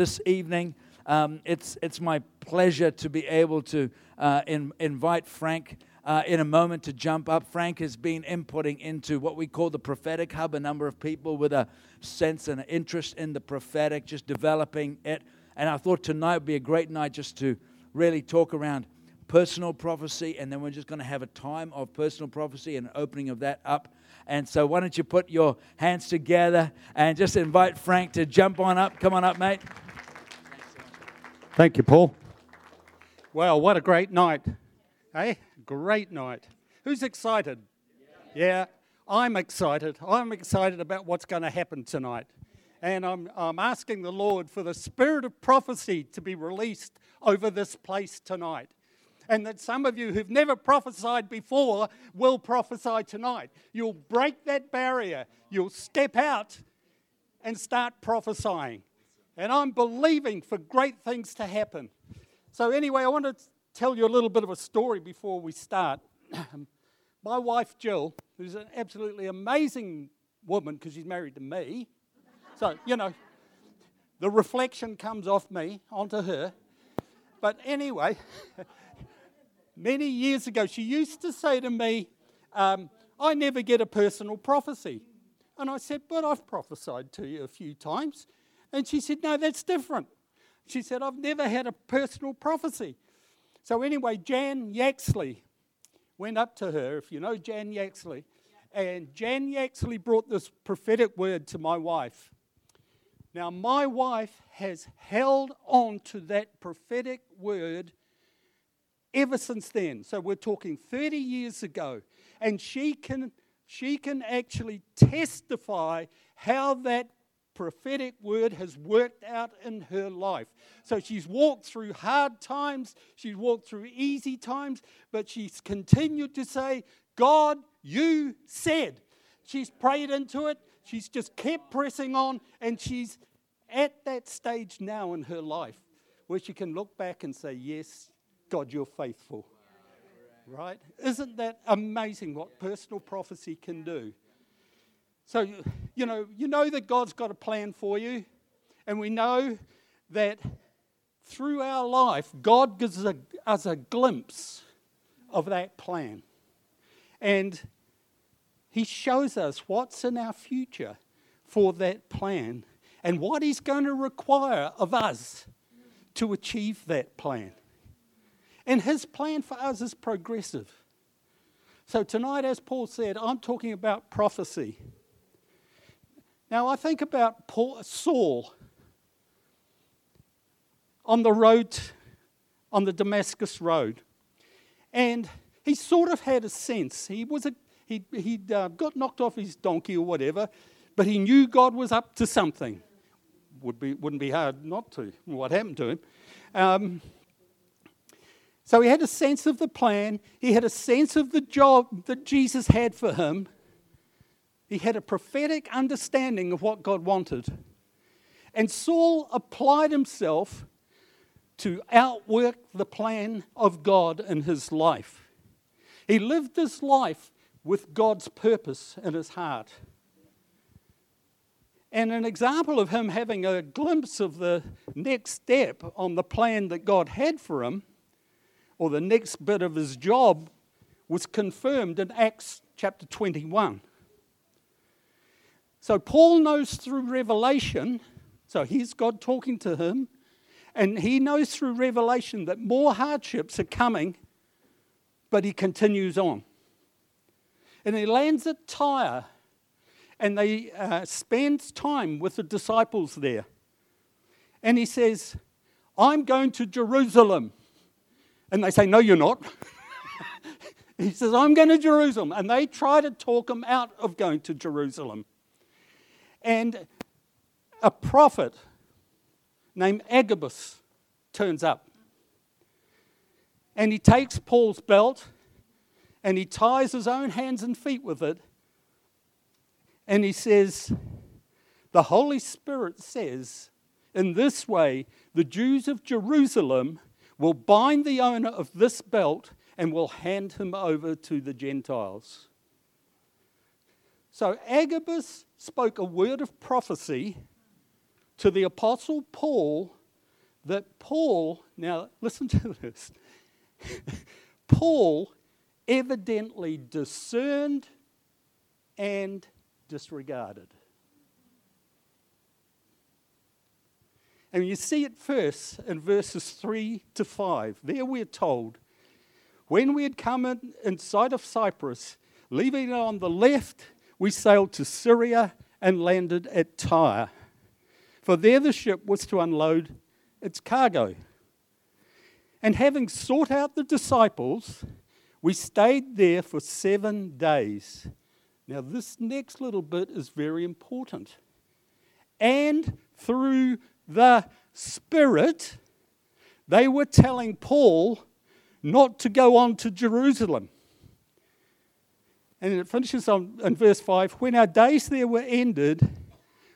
this evening. It's my pleasure to be able to invite Frank in a moment to jump up. Frank has been inputting into what we call the prophetic hub, a number of people with a sense and an interest in the prophetic, just developing it. And I thought tonight would be a great night just to really talk around personal prophecy, and then we're just going to have a time of personal prophecy and opening of that up. And so why don't you put your hands together and just invite Frank to jump on up. Come on up, mate. Thank you, Paul. Well, what a great night. Hey, great night. Who's excited? Yeah, I'm excited. I'm excited about what's going to happen tonight. And I'm asking the Lord for the spirit of prophecy to be released over this place tonight. And that some of you who've never prophesied before will prophesy tonight. You'll break that barrier. You'll step out and start prophesying. And I'm believing for great things to happen. So anyway, I want to tell you a little bit of a story before we start. My wife, Jill, who's an absolutely amazing woman because she's married to me. So, you know, the reflection comes off me onto her. But anyway... Many years ago, she used to say to me, I never get a personal prophecy. And I said, but I've prophesied to you a few times. And she said, no, that's different. She said, I've never had a personal prophecy. So anyway, Jan Yaxley went up to her, if you know Jan Yaxley. And Jan Yaxley brought this prophetic word to my wife. Now, my wife has held on to that prophetic word ever since then. So we're talking 30 years ago. And she can actually testify how that prophetic word has worked out in her life. So she's walked through hard times, she's walked through easy times, but she's continued to say, God, you said. She's prayed into it, she's just kept pressing on, and she's at that stage now in her life where she can look back and say, yes, God, you're faithful, right? Isn't that amazing what personal prophecy can do? So, you know that God's got a plan for you. And we know that through our life, God gives us a glimpse of that plan. And he shows us what's in our future for that plan and what he's going to require of us to achieve that plan. And his plan for us is progressive. So tonight, as Paul said, I'm talking about prophecy. Now, I think about Saul on the road, on the Damascus road. And he sort of had a sense. He'd got knocked off his donkey or whatever, but he knew God was up to something. Wouldn't be hard not to, what happened to him. So he had a sense of the plan. He had a sense of the job that Jesus had for him. He had a prophetic understanding of what God wanted. And Saul applied himself to outwork the plan of God in his life. He lived his life with God's purpose in his heart. And an example of him having a glimpse of the next step on the plan that God had for him, or the next bit of his job, was confirmed in Acts chapter 21. So Paul knows through revelation, so here's God talking to him, and he knows through revelation that more hardships are coming, but he continues on. And he lands at Tyre, and they spends time with the disciples there. And he says, I'm going to Jerusalem. And they say, no, you're not. He says, I'm going to Jerusalem. And they try to talk him out of going to Jerusalem. And a prophet named Agabus turns up. And he takes Paul's belt and he ties his own hands and feet with it. And he says, the Holy Spirit says, in this way, the Jews of Jerusalem will bind the owner of this belt and will hand him over to the Gentiles. So Agabus spoke a word of prophecy to the Apostle Paul that Paul, now listen to this, Paul evidently discerned and disregarded. And you see it first in verses 3 to 5. There we're told, when we had come in sight of Cyprus, leaving it on the left, we sailed to Syria and landed at Tyre. For there the ship was to unload its cargo. And having sought out the disciples, we stayed there for 7 days. Now this next little bit is very important. And through the Spirit, they were telling Paul not to go on to Jerusalem. And it finishes on in verse 5, when our days there were ended,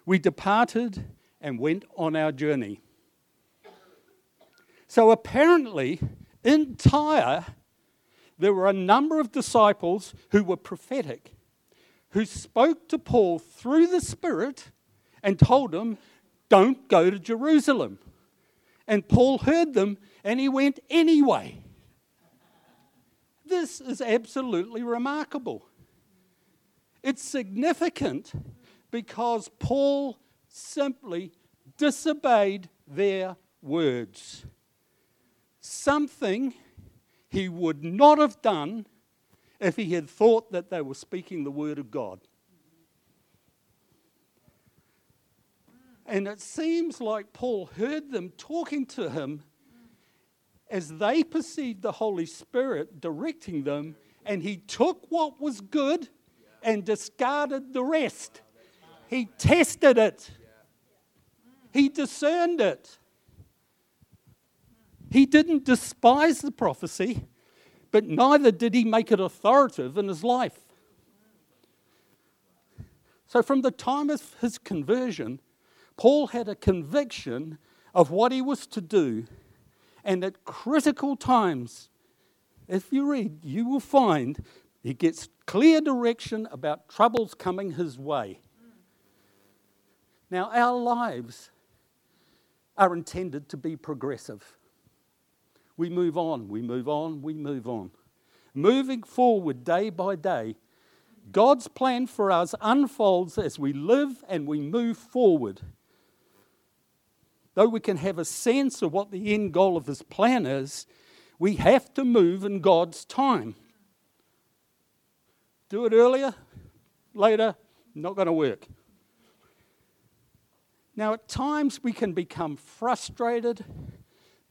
we departed and went on our journey. So apparently, in Tyre, there were a number of disciples who were prophetic, who spoke to Paul through the Spirit and told him, don't go to Jerusalem. And Paul heard them and he went anyway. This is absolutely remarkable. It's significant because Paul simply disobeyed their words. Something he would not have done if he had thought that they were speaking the word of God. And it seems like Paul heard them talking to him as they perceived the Holy Spirit directing them, and he took what was good and discarded the rest. He tested it. He discerned it. He didn't despise the prophecy, but neither did he make it authoritative in his life. So from the time of his conversion, Paul had a conviction of what he was to do. And at critical times, if you read, you will find he gets clear direction about troubles coming his way. Now, our lives are intended to be progressive. We move on, we move on, we move on. Moving forward day by day, God's plan for us unfolds as we live and we move forward. Though we can have a sense of what the end goal of his plan is, we have to move in God's time. Do it earlier, later, not going to work. Now, at times we can become frustrated,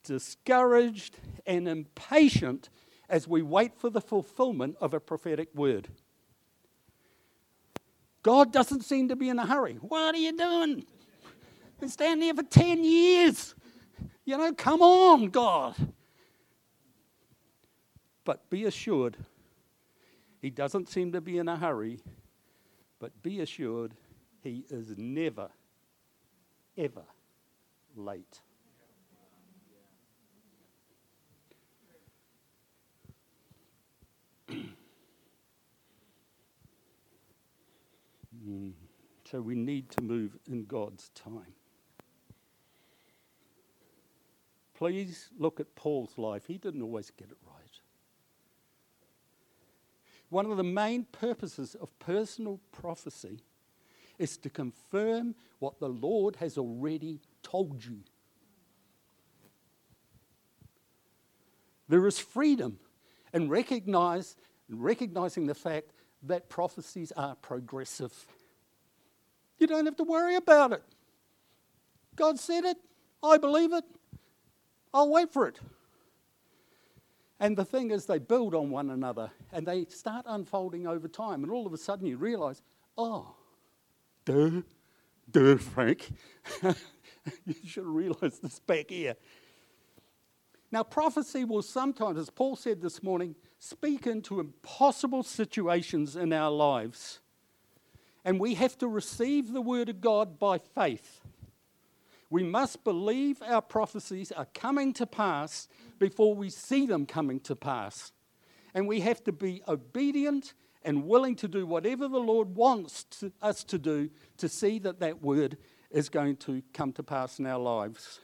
discouraged, and impatient as we wait for the fulfillment of a prophetic word. God doesn't seem to be in a hurry. What are you doing? Been standing here for 10 years. You know, come on, God. But be assured, he doesn't seem to be in a hurry, but be assured, he is never, ever late. So we need to move in God's time. Please look at Paul's life. He didn't always get it right. One of the main purposes of personal prophecy is to confirm what the Lord has already told you. There is freedom in recognizing the fact that prophecies are progressive. You don't have to worry about it. God said it. I believe it. I'll wait for it. And the thing is, they build on one another and they start unfolding over time. And all of a sudden you realise, oh, duh, Frank. You should have realised this back here. Now, prophecy will sometimes, as Paul said this morning, speak into impossible situations in our lives. And we have to receive the word of God by faith. We must believe our prophecies are coming to pass before we see them coming to pass. And we have to be obedient and willing to do whatever the Lord wants us to do to see that that word is going to come to pass in our lives.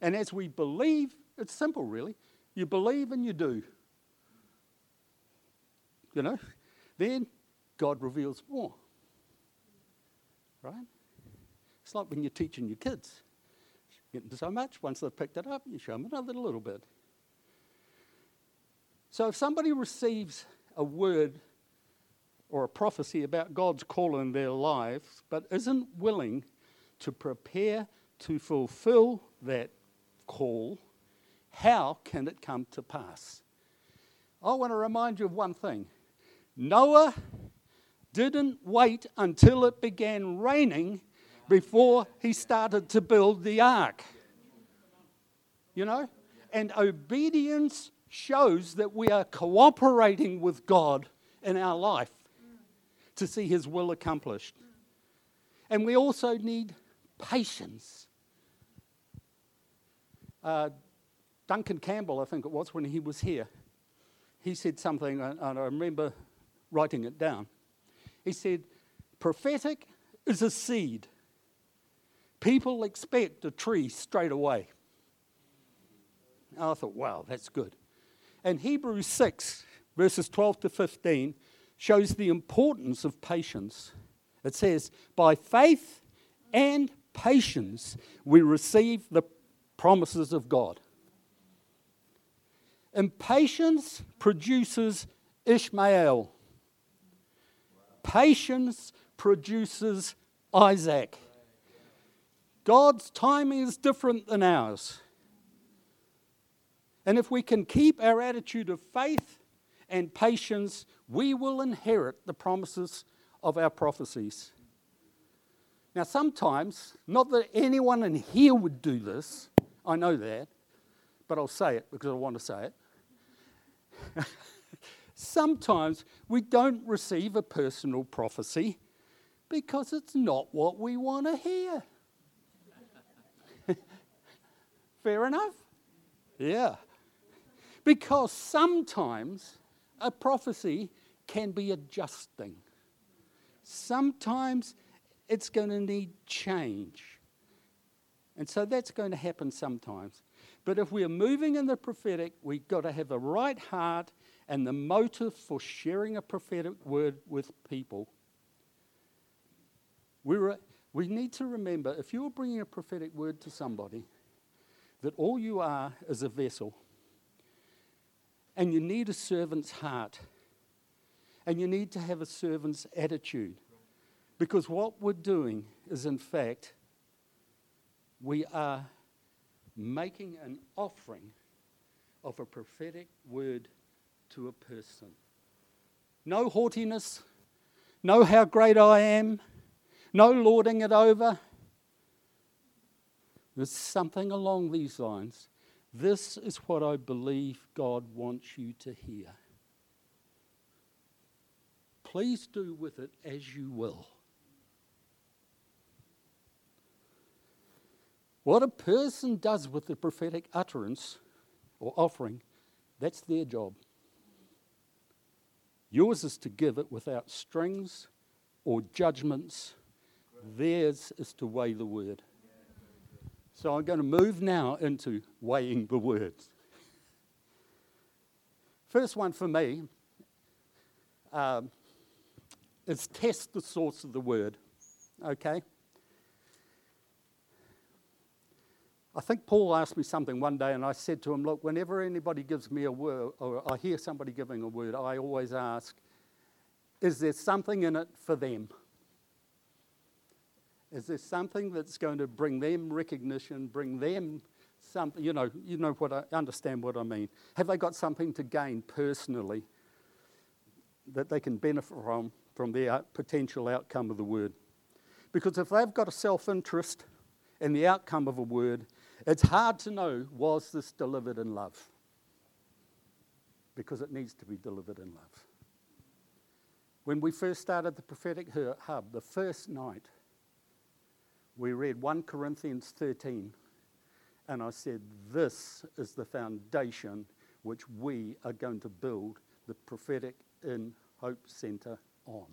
And as we believe, it's simple really. You believe and you do. You know? Then God reveals more. Right? It's like when you're teaching your kids. You get them so much, once they've picked it up, you show them another little bit. So if somebody receives a word or a prophecy about God's call in their lives, but isn't willing to prepare to fulfill that call, how can it come to pass? I want to remind you of one thing. Noah didn't wait until it began raining before he started to build the ark. You know? And obedience shows that we are cooperating with God in our life to see his will accomplished. And we also need patience. Duncan Campbell, I think it was, when he was here, he said something, and I remember writing it down. He said, prophetic is a seed. People expect a tree straight away. And I thought, wow, that's good. And Hebrews 6, verses 12 to 15, shows the importance of patience. It says, by faith and patience we receive the promises of God. Impatience produces Ishmael. Patience produces Isaac. God's timing is different than ours. And if we can keep our attitude of faith and patience, we will inherit the promises of our prophecies. Now, sometimes, not that anyone in here would do this, I know that, but I'll say it because I want to say it. Sometimes we don't receive a personal prophecy because it's not what we want to hear. Fair enough? Yeah. Because sometimes a prophecy can be adjusting. Sometimes it's going to need change. And so that's going to happen sometimes. But if we're moving in the prophetic, we've got to have a right heart and the motive for sharing a prophetic word with people. We need to remember, if you're bringing a prophetic word to somebody, that all you are is a vessel. And you need a servant's heart. And you need to have a servant's attitude. Because what we're doing is, in fact, we are making an offering of a prophetic word to a person. No haughtiness, no how great I am, no lording it over. There's something along these lines. This is what I believe God wants you to hear. Please do with it as you will. What a person does with the prophetic utterance or offering, that's their job. Yours is to give it without strings or judgments. Theirs is to weigh the word. So I'm going to move now into weighing the words. First one for me is test the source of the word. Okay? I think Paul asked me something one day and I said to him, look, whenever anybody gives me a word, or I hear somebody giving a word, I always ask, is there something in it for them? Is there something that's going to bring them recognition, bring them something, you know what I understand what I mean. Have they got something to gain personally that they can benefit from their potential outcome of the word? Because if they've got a self-interest in the outcome of a word, it's hard to know, was this delivered in love? Because it needs to be delivered in love. When we first started the Prophetic Hub, the first night, we read 1 Corinthians 13, and I said, this is the foundation which we are going to build the prophetic in Hope Center on.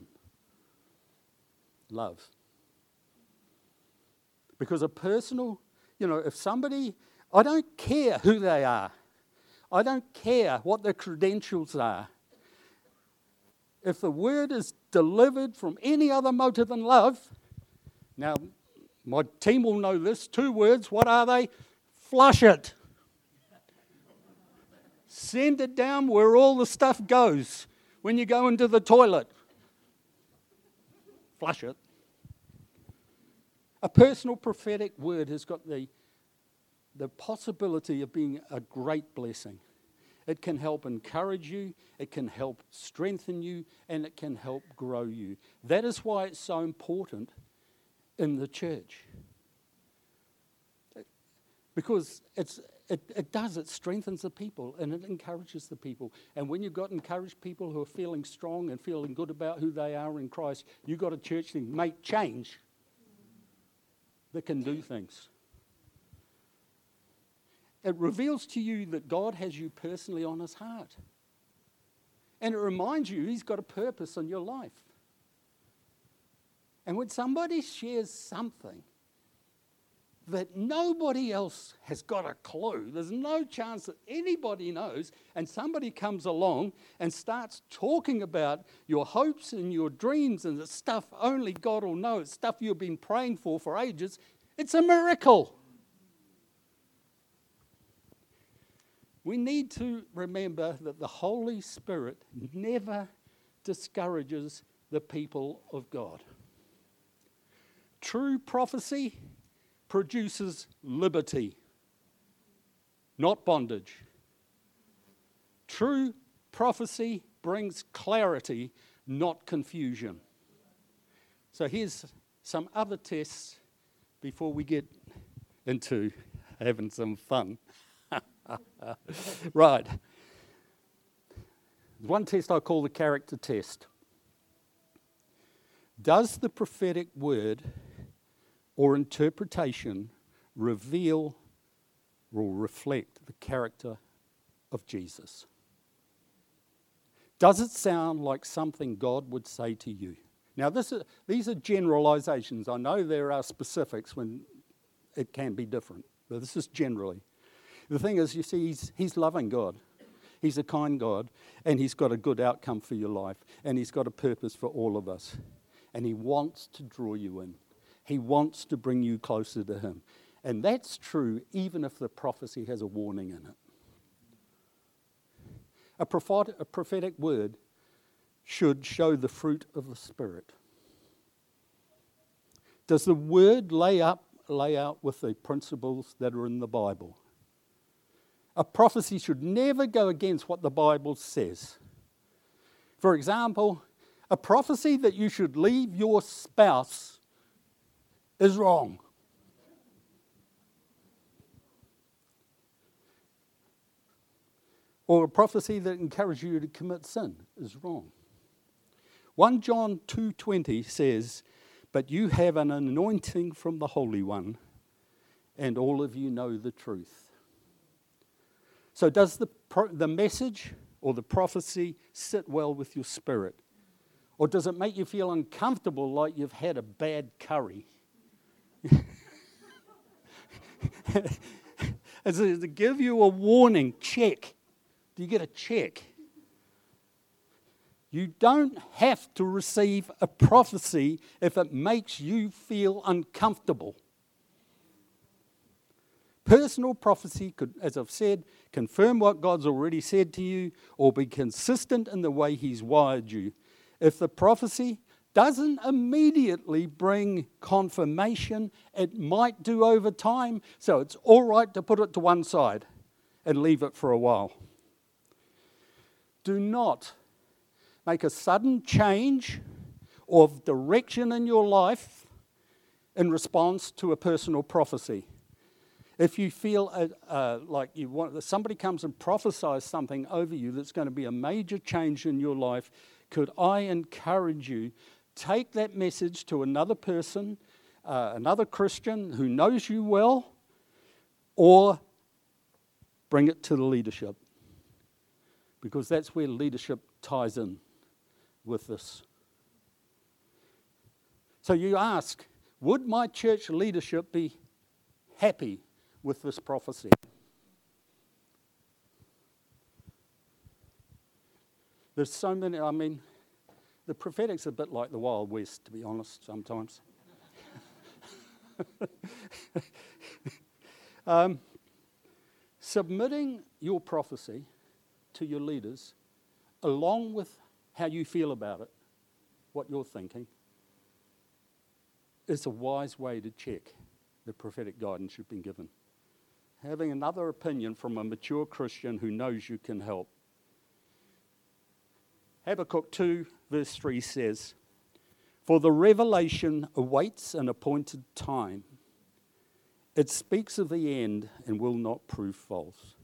Love. Because a personal, you know, if somebody, I don't care who they are. I don't care what their credentials are. If the word is delivered from any other motive than love, now my team will know this, 2 words, what are they? Flush it. Send it down where all the stuff goes. When you go into the toilet, flush it. A personal prophetic word has got the possibility of being a great blessing. It can help encourage you, it can help strengthen you, and it can help grow you. That is why it's so important in the church. Because it strengthens the people and it encourages the people. And when you've got encouraged people who are feeling strong and feeling good about who they are in Christ, you've got a church that can make change. That can do things. It reveals to you that God has you personally on his heart. And it reminds you he's got a purpose in your life. And when somebody shares something that nobody else has got a clue, there's no chance that anybody knows, and somebody comes along and starts talking about your hopes and your dreams and the stuff only God will know, it's stuff you've been praying for ages, it's a miracle. We need to remember that the Holy Spirit never discourages the people of God. True prophecy produces liberty, not bondage. True prophecy brings clarity, not confusion. So here's some other tests before we get into having some fun. Right. One test I call the character test. Does the prophetic word or interpretation reveal or reflect the character of Jesus? Does it sound like something God would say to you? Now, these are generalizations. I know there are specifics when it can be different, but this is generally. The thing is, you see, he's loving God. He's a kind God, and he's got a good outcome for your life, and he's got a purpose for all of us, and he wants to draw you in. He wants to bring you closer to him. And that's true even if the prophecy has a warning in it. A prophetic word should show the fruit of the Spirit. Does the word lay out with the principles that are in the Bible? A prophecy should never go against what the Bible says. For example, a prophecy that you should leave your spouse is wrong. Or a prophecy that encourages you to commit sin is wrong. 1 John 2:20 says, "But you have an anointing from the Holy One, and all of you know the truth." So does the message or the prophecy sit well with your spirit? Or does it make you feel uncomfortable like you've had a bad curry? It's to give you a warning, check. Do you get a check? You don't have to receive a prophecy if it makes you feel uncomfortable. Personal prophecy could, as I've said, confirm what God's already said to you or be consistent in the way he's wired you. If the prophecy doesn't immediately bring confirmation, it might do over time, so it's all right to put it to one side and leave it for a while. Do not make a sudden change of direction in your life in response to a personal prophecy. If you feel like you want, somebody comes and prophesies something over you that's going to be a major change in your life, could I encourage you, take that message to another person, another Christian who knows you well, or bring it to the leadership. Because that's where leadership ties in with this. So you ask, Would my church leadership be happy with this prophecy? There's so many, I mean, the prophetic's a bit like the Wild West, to be honest, sometimes. Submitting your prophecy to your leaders, along with how you feel about it, what you're thinking, is a wise way to check the prophetic guidance you've been given. Having another opinion from a mature Christian who knows you can help. Habakkuk 2 verse 3 says, "For the revelation awaits an appointed time. It speaks of the end and will not prove false."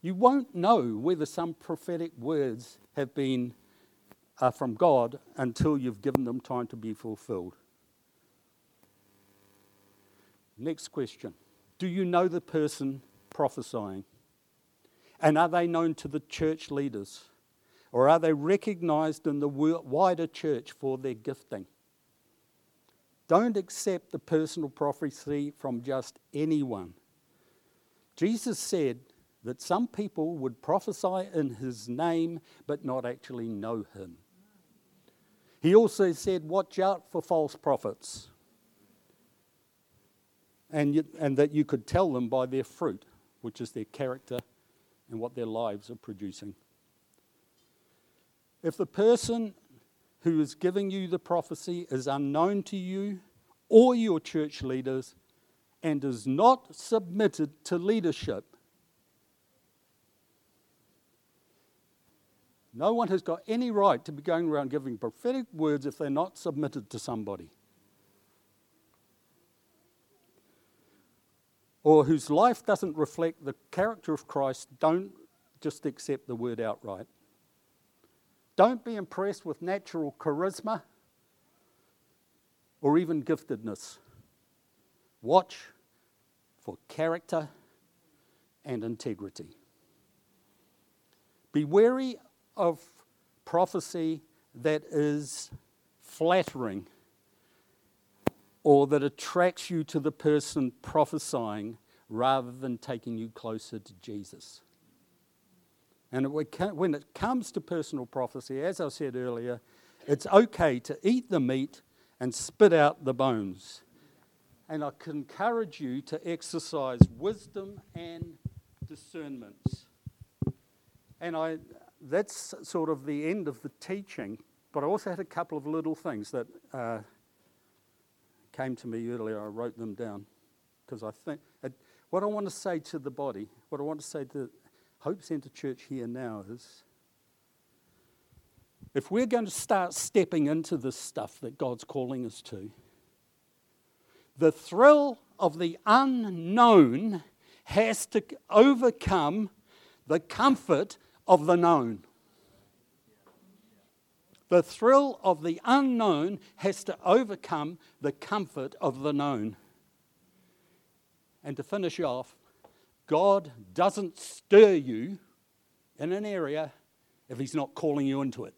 You won't know whether some prophetic words have been from God until you've given them time to be fulfilled. Next question. Do you know the person prophesying? And are they known to the church leaders? Or are they recognized in the wider church for their gifting? Don't accept the personal prophecy from just anyone. Jesus said that some people would prophesy in his name but not actually know him. He also said, watch out for false prophets, and that you could tell them by their fruit, which is their character and what their lives are producing. If the person who is giving you the prophecy is unknown to you or your church leaders and is not submitted to leadership, no one has got any right to be going around giving prophetic words if they're not submitted to somebody, or whose life doesn't reflect the character of Christ. Don't just accept the word outright. Don't be impressed with natural charisma or even giftedness. Watch for character and integrity. Be wary of prophecy that is flattering or that attracts you to the person prophesying rather than taking you closer to Jesus. And when it comes to personal prophecy, as I said earlier, it's okay to eat the meat and spit out the bones. And I can encourage you to exercise wisdom and discernment. And that's sort of the end of the teaching. But I also had a couple of little things that came to me earlier. I wrote them down because I think what I want to say to the body, what I want to say to Hope Center Church here now is, if we're going to start stepping into this stuff that God's calling us to, the thrill of the unknown has to overcome the comfort of the known. The thrill of the unknown has to overcome the comfort of the known. And to finish off, God doesn't stir you in an area if he's not calling you into it.